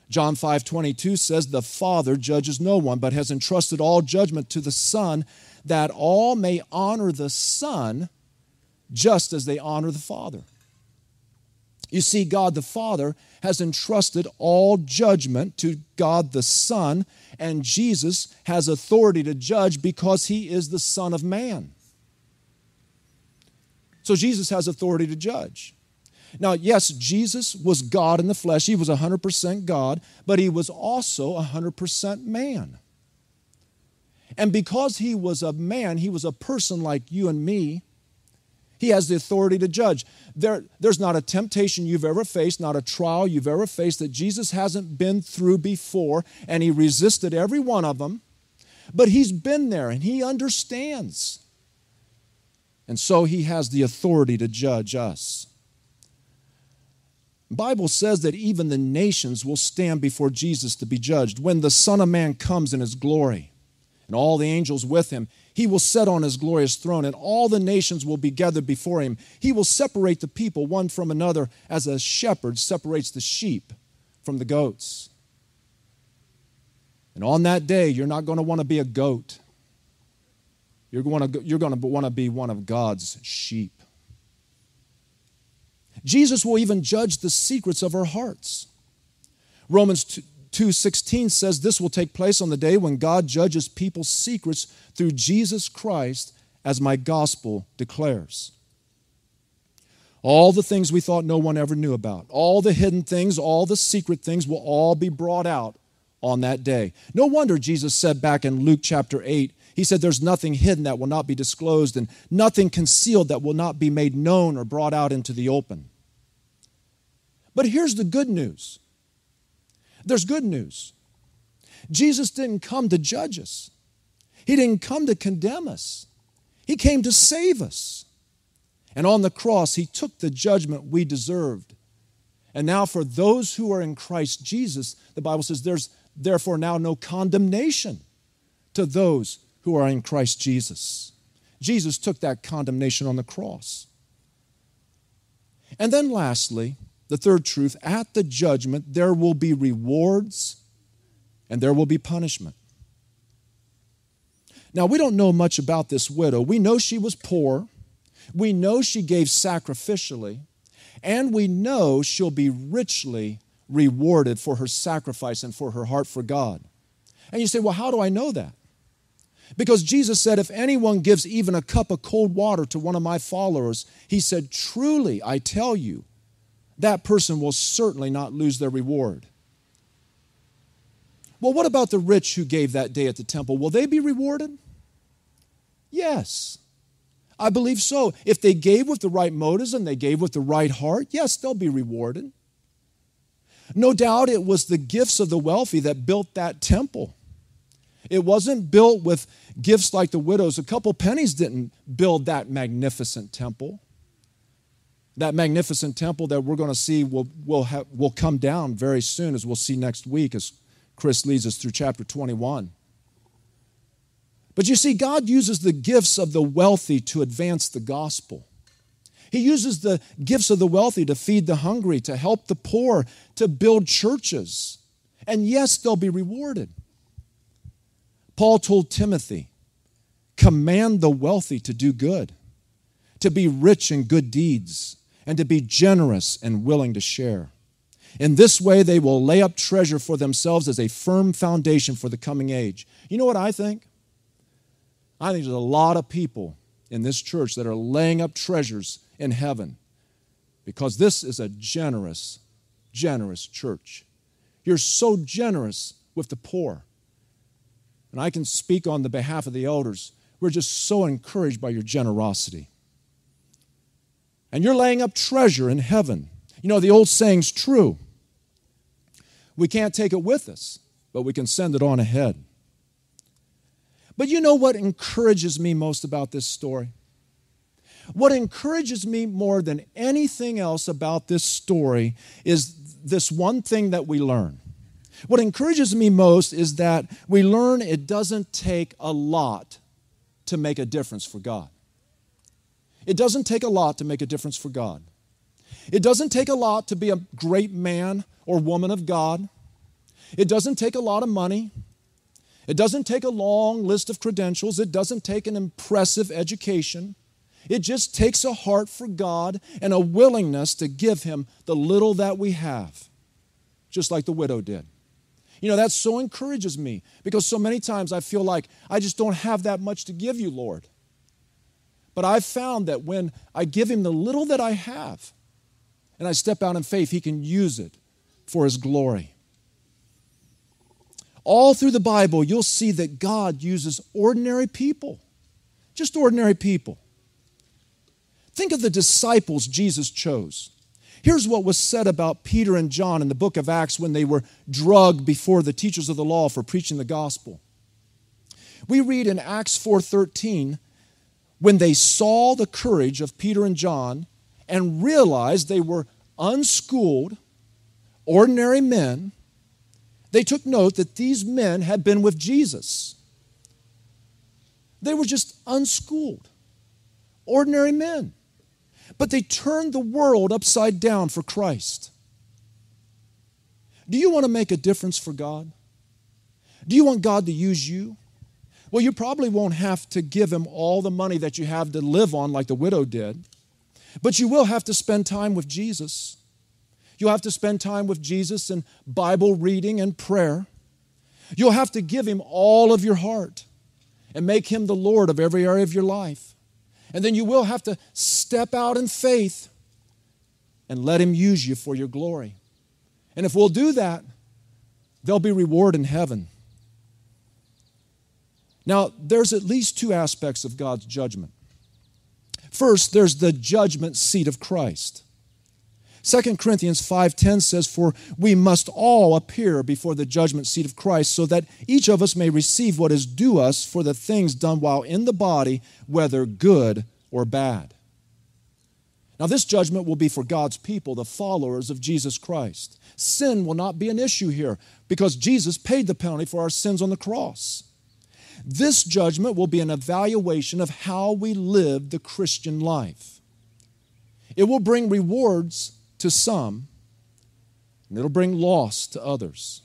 John five twenty-two says, "The Father judges no one, but has entrusted all judgment to the Son, that all may honor the Son just as they honor the Father." You see, God the Father has entrusted all judgment to God the Son, and Jesus has authority to judge because he is the Son of Man. So Jesus has authority to judge. Now, yes, Jesus was God in the flesh. He was one hundred percent God, but he was also one hundred percent man. And because he was a man, he was a person like you and me. He has the authority to judge. There, there's not a temptation you've ever faced, not a trial you've ever faced that Jesus hasn't been through before, and he resisted every one of them. But he's been there, and he understands. And so he has the authority to judge us. The Bible says that even the nations will stand before Jesus to be judged. When the Son of Man comes in his glory, and all the angels with him, he will sit on his glorious throne, and all the nations will be gathered before him. He will separate the people one from another as a shepherd separates the sheep from the goats. And on that day, you're not going to want to be a goat. You're going to, you're going to want to be one of God's sheep. Jesus will even judge the secrets of our hearts. Romans two sixteen says this will take place on the day when God judges people's secrets through Jesus Christ, as my gospel declares. All the things we thought no one ever knew about, all the hidden things, all the secret things will all be brought out on that day. No wonder Jesus said back in Luke chapter eight, he said there's nothing hidden that will not be disclosed and nothing concealed that will not be made known or brought out into the open. But here's the good news. There's good news. Jesus didn't come to judge us. He didn't come to condemn us. He came to save us. And on the cross, he took the judgment we deserved. And now for those who are in Christ Jesus, the Bible says there's therefore now no condemnation to those who are in Christ Jesus. Jesus took that condemnation on the cross. And then lastly, the third truth, at the judgment, there will be rewards and there will be punishment. Now, we don't know much about this widow. We know she was poor. We know she gave sacrificially. And we know she'll be richly rewarded for her sacrifice and for her heart for God. And you say, well, how do I know that? Because Jesus said, if anyone gives even a cup of cold water to one of my followers, he said, truly, I tell you, that person will certainly not lose their reward. Well, what about the rich who gave that day at the temple? Will they be rewarded? Yes, I believe so. If they gave with the right motives and they gave with the right heart, yes, they'll be rewarded. No doubt it was the gifts of the wealthy that built that temple. It wasn't built with gifts like the widows. A couple pennies didn't build that magnificent temple. That magnificent temple that we're going to see will, will, have, will come down very soon, as we'll see next week as Chris leads us through chapter twenty-one. But you see, God uses the gifts of the wealthy to advance the gospel. He uses the gifts of the wealthy to feed the hungry, to help the poor, to build churches. And yes, they'll be rewarded. Paul told Timothy, command the wealthy to do good, to be rich in good deeds, and to be generous and willing to share. In this way, they will lay up treasure for themselves as a firm foundation for the coming age. You know what I think? I think there's a lot of people in this church that are laying up treasures in heaven because this is a generous, generous church. You're so generous with the poor. And I can speak on the behalf of the elders. We're just so encouraged by your generosity. And you're laying up treasure in heaven. You know, the old saying's true. We can't take it with us, but we can send it on ahead. But you know what encourages me most about this story? What encourages me more than anything else about this story is this one thing that we learn. What encourages me most is that we learn it doesn't take a lot to make a difference for God. It doesn't take a lot to make a difference for God. It doesn't take a lot to be a great man or woman of God. It doesn't take a lot of money. It doesn't take a long list of credentials. It doesn't take an impressive education. It just takes a heart for God and a willingness to give Him the little that we have, just like the widow did. You know, that so encourages me because so many times I feel like I just don't have that much to give you, Lord. But I've found that when I give Him the little that I have and I step out in faith, He can use it for His glory. All through the Bible, you'll see that God uses ordinary people, just ordinary people. Think of the disciples Jesus chose. Here's what was said about Peter and John in the book of Acts when they were dragged before the teachers of the law for preaching the gospel. We read in Acts four thirteen, when they saw the courage of Peter and John and realized they were unschooled, ordinary men, they took note that these men had been with Jesus. They were just unschooled, ordinary men. But they turned the world upside down for Christ. Do you want to make a difference for God? Do you want God to use you? Well, you probably won't have to give Him all the money that you have to live on like the widow did, but you will have to spend time with Jesus. You'll have to spend time with Jesus in Bible reading and prayer. You'll have to give Him all of your heart and make Him the Lord of every area of your life. And then you will have to step out in faith and let Him use you for your glory. And if we'll do that, there'll be reward in heaven. Now, there's at least two aspects of God's judgment. First, there's the judgment seat of Christ. Second Corinthians five ten says, for we must all appear before the judgment seat of Christ so that each of us may receive what is due us for the things done while in the body, whether good or bad. Now, this judgment will be for God's people, the followers of Jesus Christ. Sin will not be an issue here because Jesus paid the penalty for our sins on the cross. This judgment will be an evaluation of how we live the Christian life. It will bring rewards to some, and it'll bring loss to others.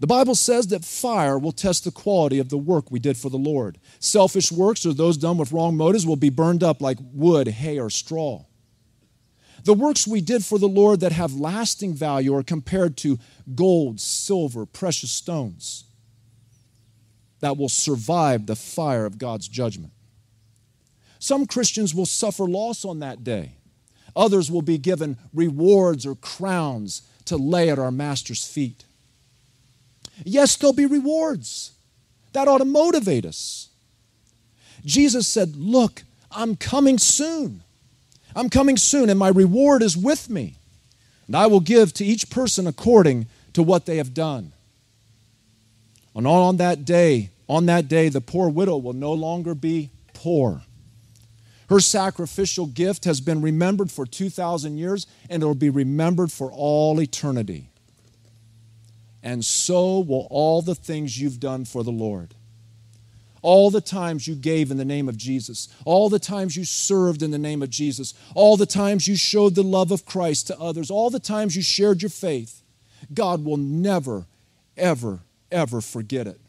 The Bible says that fire will test the quality of the work we did for the Lord. Selfish works, or those done with wrong motives, will be burned up like wood, hay, or straw. The works we did for the Lord that have lasting value are compared to gold, silver, precious stones that will survive the fire of God's judgment. Some Christians will suffer loss on that day. Others will be given rewards or crowns to lay at our Master's feet. Yes, there'll be rewards. That ought to motivate us. Jesus said, look, I'm coming soon. I'm coming soon, and my reward is with me. And I will give to each person according to what they have done. And on that day, on that day, the poor widow will no longer be poor. Her sacrificial gift has been remembered for two thousand years, and it will be remembered for all eternity. And so will all the things you've done for the Lord. All the times you gave in the name of Jesus. All the times you served in the name of Jesus. All the times you showed the love of Christ to others. All the times you shared your faith. God will never, ever, ever forget it.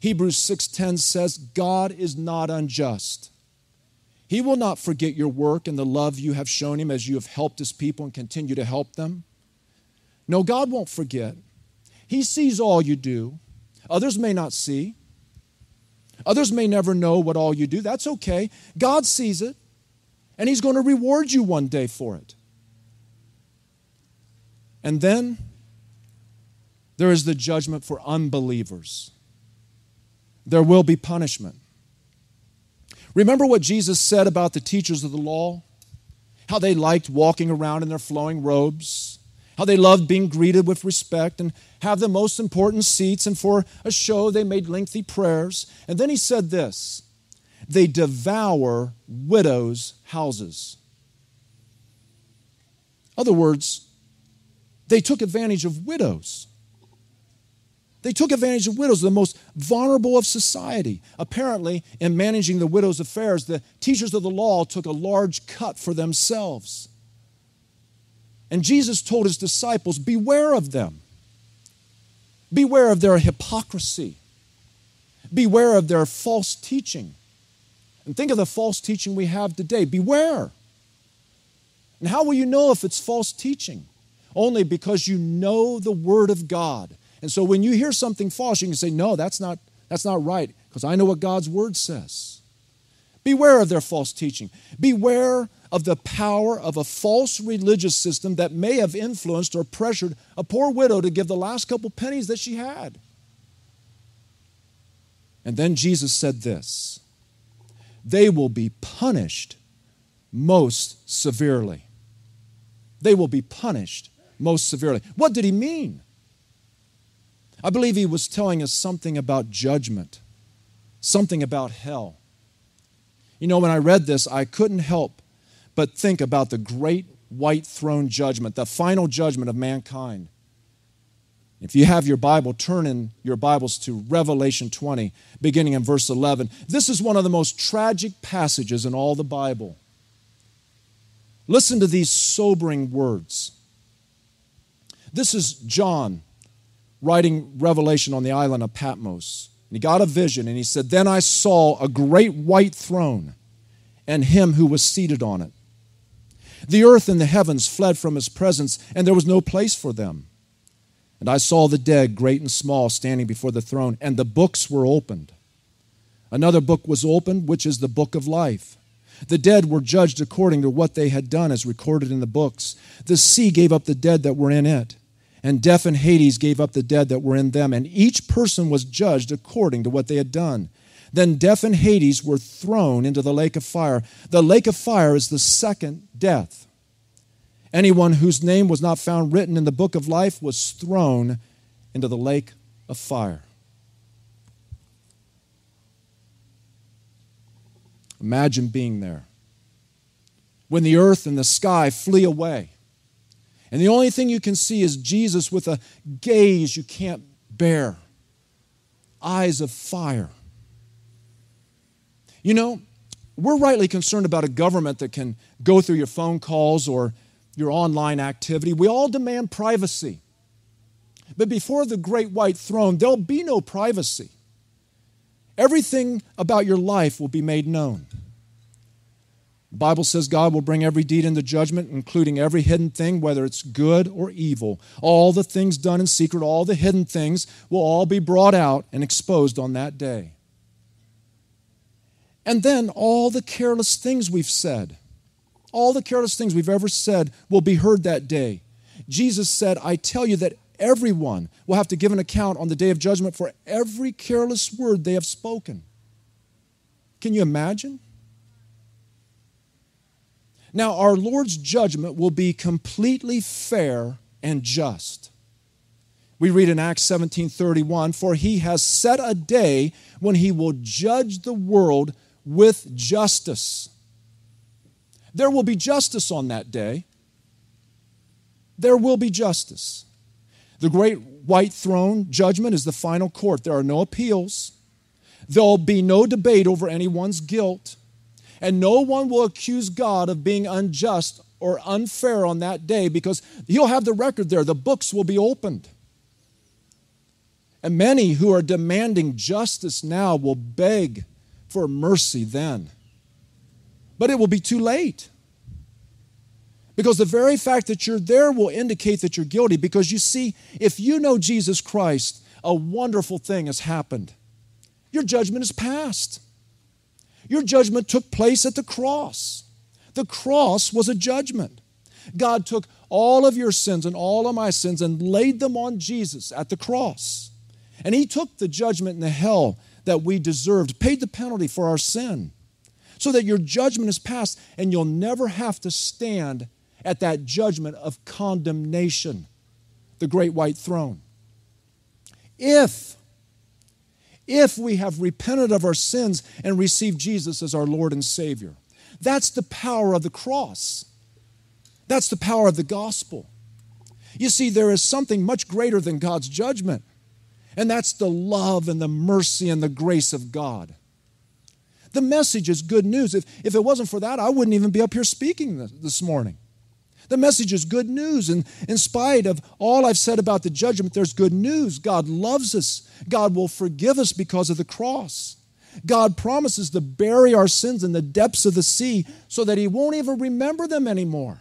Hebrews six ten says, God is not unjust. He will not forget your work and the love you have shown Him as you have helped His people and continue to help them. No, God won't forget. He sees all you do. Others may not see. Others may never know what all you do. That's okay. God sees it, and He's going to reward you one day for it. And then there is the judgment for unbelievers. There will be punishment. Remember what Jesus said about the teachers of the law? How they liked walking around in their flowing robes, how they loved being greeted with respect and have the most important seats, and for a show they made lengthy prayers. And then He said this, they devour widows' houses. In other words, they took advantage of widows. They took advantage of widows, the most vulnerable of society. Apparently, in managing the widows' affairs, the teachers of the law took a large cut for themselves. And Jesus told His disciples, beware of them. Beware of their hypocrisy. Beware of their false teaching. And think of the false teaching we have today. Beware. And how will you know if it's false teaching? Only because you know the Word of God. And so when you hear something false, you can say, no, that's not, that's not right, because I know what God's Word says. Beware of their false teaching. Beware of the power of a false religious system that may have influenced or pressured a poor widow to give the last couple pennies that she had. And then Jesus said this, they will be punished most severely. They will be punished most severely. What did He mean? I believe He was telling us something about judgment, something about hell. You know, when I read this, I couldn't help but think about the great white throne judgment, the final judgment of mankind. If you have your Bible, turn in your Bibles to Revelation twenty, beginning in verse eleven. This is one of the most tragic passages in all the Bible. Listen to these sobering words. This is John writing Revelation on the island of Patmos. And he got a vision, and he said, then I saw a great white throne and Him who was seated on it. The earth and the heavens fled from His presence, and there was no place for them. And I saw the dead, great and small, standing before the throne, and the books were opened. Another book was opened, which is the book of life. The dead were judged according to what they had done, as recorded in the books. The sea gave up the dead that were in it, and death and Hades gave up the dead that were in them, and each person was judged according to what they had done. Then death and Hades were thrown into the lake of fire. The lake of fire is the second death. Anyone whose name was not found written in the book of life was thrown into the lake of fire. Imagine being there when the earth and the sky flee away, and the only thing you can see is Jesus with a gaze you can't bear. eyes of fire. You know, we're rightly concerned about a government that can go through your phone calls or your online activity. We all demand privacy. But before the great white throne, there'll be no privacy. Everything about your life will be made known. The Bible says God will bring every deed into judgment, including every hidden thing, whether it's good or evil. All the things done in secret, all the hidden things, will all be brought out and exposed on that day. And then all the careless things we've said, all the careless things we've ever said will be heard that day. Jesus said, I tell you that everyone will have to give an account on the day of judgment for every careless word they have spoken. Can you imagine? Now, our Lord's judgment will be completely fair and just. We read in Acts seventeen thirty-one, for he has set a day when he will judge the world with justice. There will be justice on that day. There will be justice. The great white throne judgment is the final court. There are no appeals. There'll be no debate over anyone's guilt. And no one will accuse God of being unjust or unfair on that day because he'll have the record there. The books will be opened. And many who are demanding justice now will beg for mercy then. But it will be too late. Because the very fact that you're there will indicate that you're guilty. Because you see, if you know Jesus Christ, a wonderful thing has happened. Your judgment is passed. Your judgment took place at the cross. The cross was a judgment. God took all of your sins and all of my sins and laid them on Jesus at the cross. And he took the judgment and the hell that we deserved, paid the penalty for our sin, so that your judgment is passed and you'll never have to stand at that judgment of condemnation, the great white throne. If, if we have repented of our sins and received Jesus as our Lord and Savior, that's the power of the cross. That's the power of the gospel. You see, there is something much greater than God's judgment, and that's the love and the mercy and the grace of God. The message is good news. If, if it wasn't for that, I wouldn't even be up here speaking this, this morning. The message is good news, and in spite of all I've said about the judgment, there's good news. God loves us. God will forgive us because of the cross. God promises to bury our sins in the depths of the sea so that he won't even remember them anymore.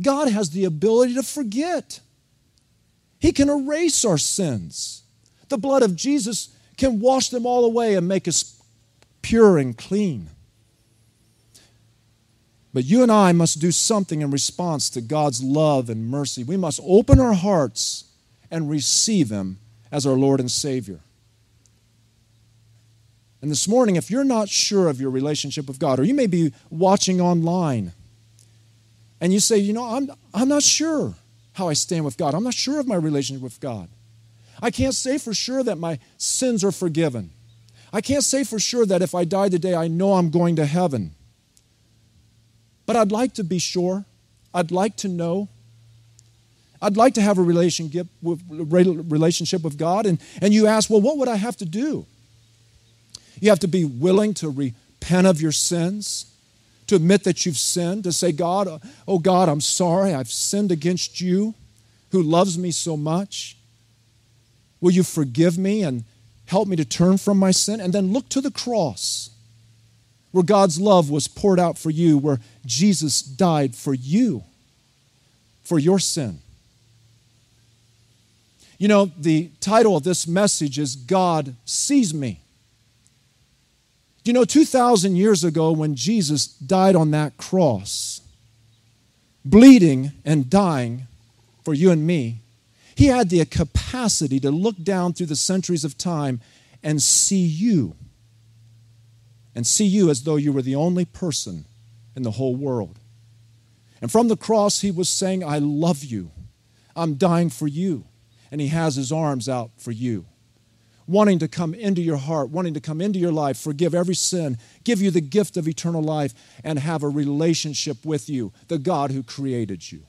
God has the ability to forget. He can erase our sins. The blood of Jesus can wash them all away and make us pure and clean. But you and I must do something in response to God's love and mercy. We must open our hearts and receive him as our Lord and Savior. And this morning, if you're not sure of your relationship with God, or you may be watching online, and you say, you know, I'm, I'm not sure how I stand with God. I'm not sure of my relationship with God. I can't say for sure that my sins are forgiven. I can't say for sure that if I die today, I know I'm going to heaven. But I'd like to be sure. I'd like to know. I'd like to have a relationship with, relationship with God. And, and you ask, well, what would I have to do? You have to be willing to repent of your sins, to admit that you've sinned, to say, God, oh God, I'm sorry. I've sinned against you who loves me so much. Will you forgive me and help me to turn from my sin? And then look to the cross where God's love was poured out for you, where Jesus died for you, for your sin. You know, the title of this message is God Sees Me. You know, two thousand years ago when Jesus died on that cross, bleeding and dying for you and me, he had the capacity to look down through the centuries of time and see you. And see you as though you were the only person in the whole world. And from the cross, he was saying, I love you. I'm dying for you. And he has his arms out for you, wanting to come into your heart, wanting to come into your life, forgive every sin, give you the gift of eternal life, and have a relationship with you, the God who created you.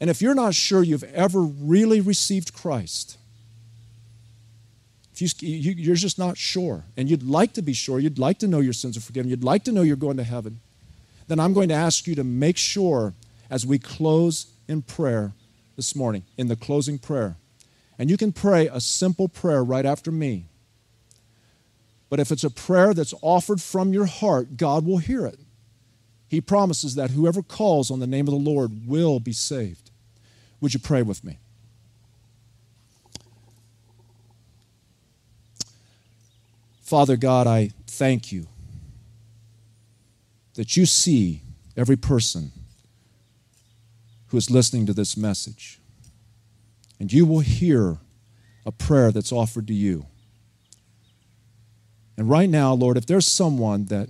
And if you're not sure you've ever really received Christ, if you, you, you're just not sure, and you'd like to be sure, you'd like to know your sins are forgiven, you'd like to know you're going to heaven, then I'm going to ask you to make sure as we close in prayer this morning, in the closing prayer. And you can pray a simple prayer right after me. But if it's a prayer that's offered from your heart, God will hear it. He promises that whoever calls on the name of the Lord will be saved. Would you pray with me? Father God, I thank you that you see every person who is listening to this message. And you will hear a prayer that's offered to you. And right now, Lord, if there's someone that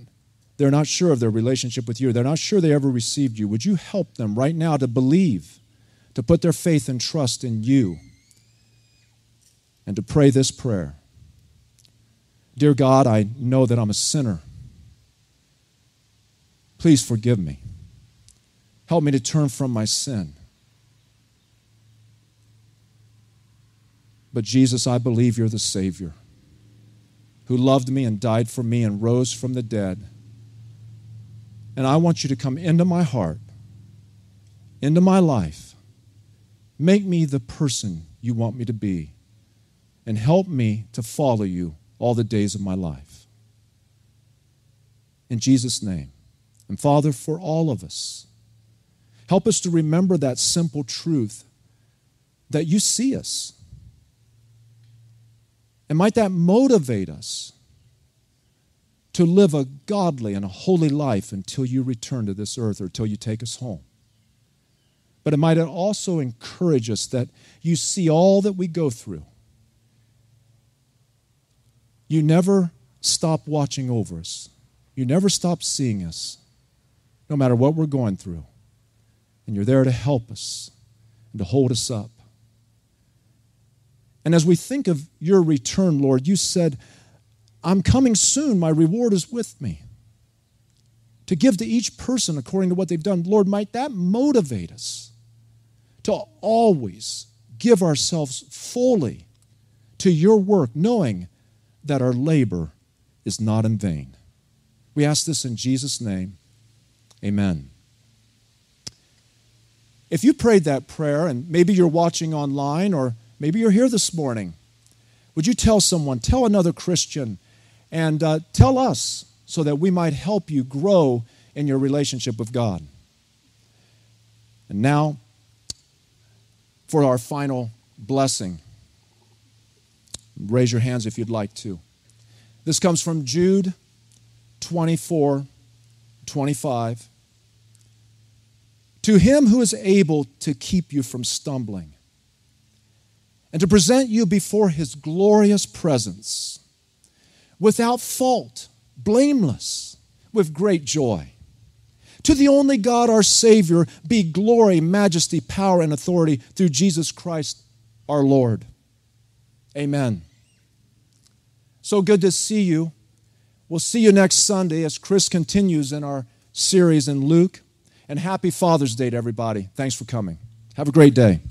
they're not sure of their relationship with you, they're not sure they ever received you, would you help them right now to believe, to put their faith and trust in you, and to pray this prayer? Dear God, I know that I'm a sinner. Please forgive me. Help me to turn from my sin. But Jesus, I believe you're the Savior who loved me and died for me and rose from the dead. And I want you to come into my heart, into my life. Make me the person you want me to be, and help me to follow you all the days of my life. In Jesus' name. And Father, for all of us, help us to remember that simple truth that you see us. And might that motivate us to live a godly and a holy life until you return to this earth or until you take us home. But it might also encourage us that you see all that we go through. You never stop watching over us. You never stop seeing us, no matter what we're going through. And you're there to help us and to hold us up. And as we think of your return, Lord, you said, I'm coming soon, my reward is with me. To give to each person according to what they've done. Lord, might that motivate us to always give ourselves fully to your work, knowing that our labor is not in vain. We ask this in Jesus' name. Amen. If you prayed that prayer, and maybe you're watching online, or maybe you're here this morning, would you tell someone, tell another Christian, and uh, tell us so that we might help you grow in your relationship with God. And now, for our final blessing. Raise your hands if you'd like to. This comes from Jude twenty-four, twenty-five. To him who is able to keep you from stumbling, and to present you before his glorious presence, without fault, blameless, with great joy. To the only God, our Savior, be glory, majesty, power, and authority through Jesus Christ, our Lord. Amen. So good to see you. We'll see you next Sunday as Chris continues in our series in Luke. And happy Father's Day to everybody. Thanks for coming. Have a great day.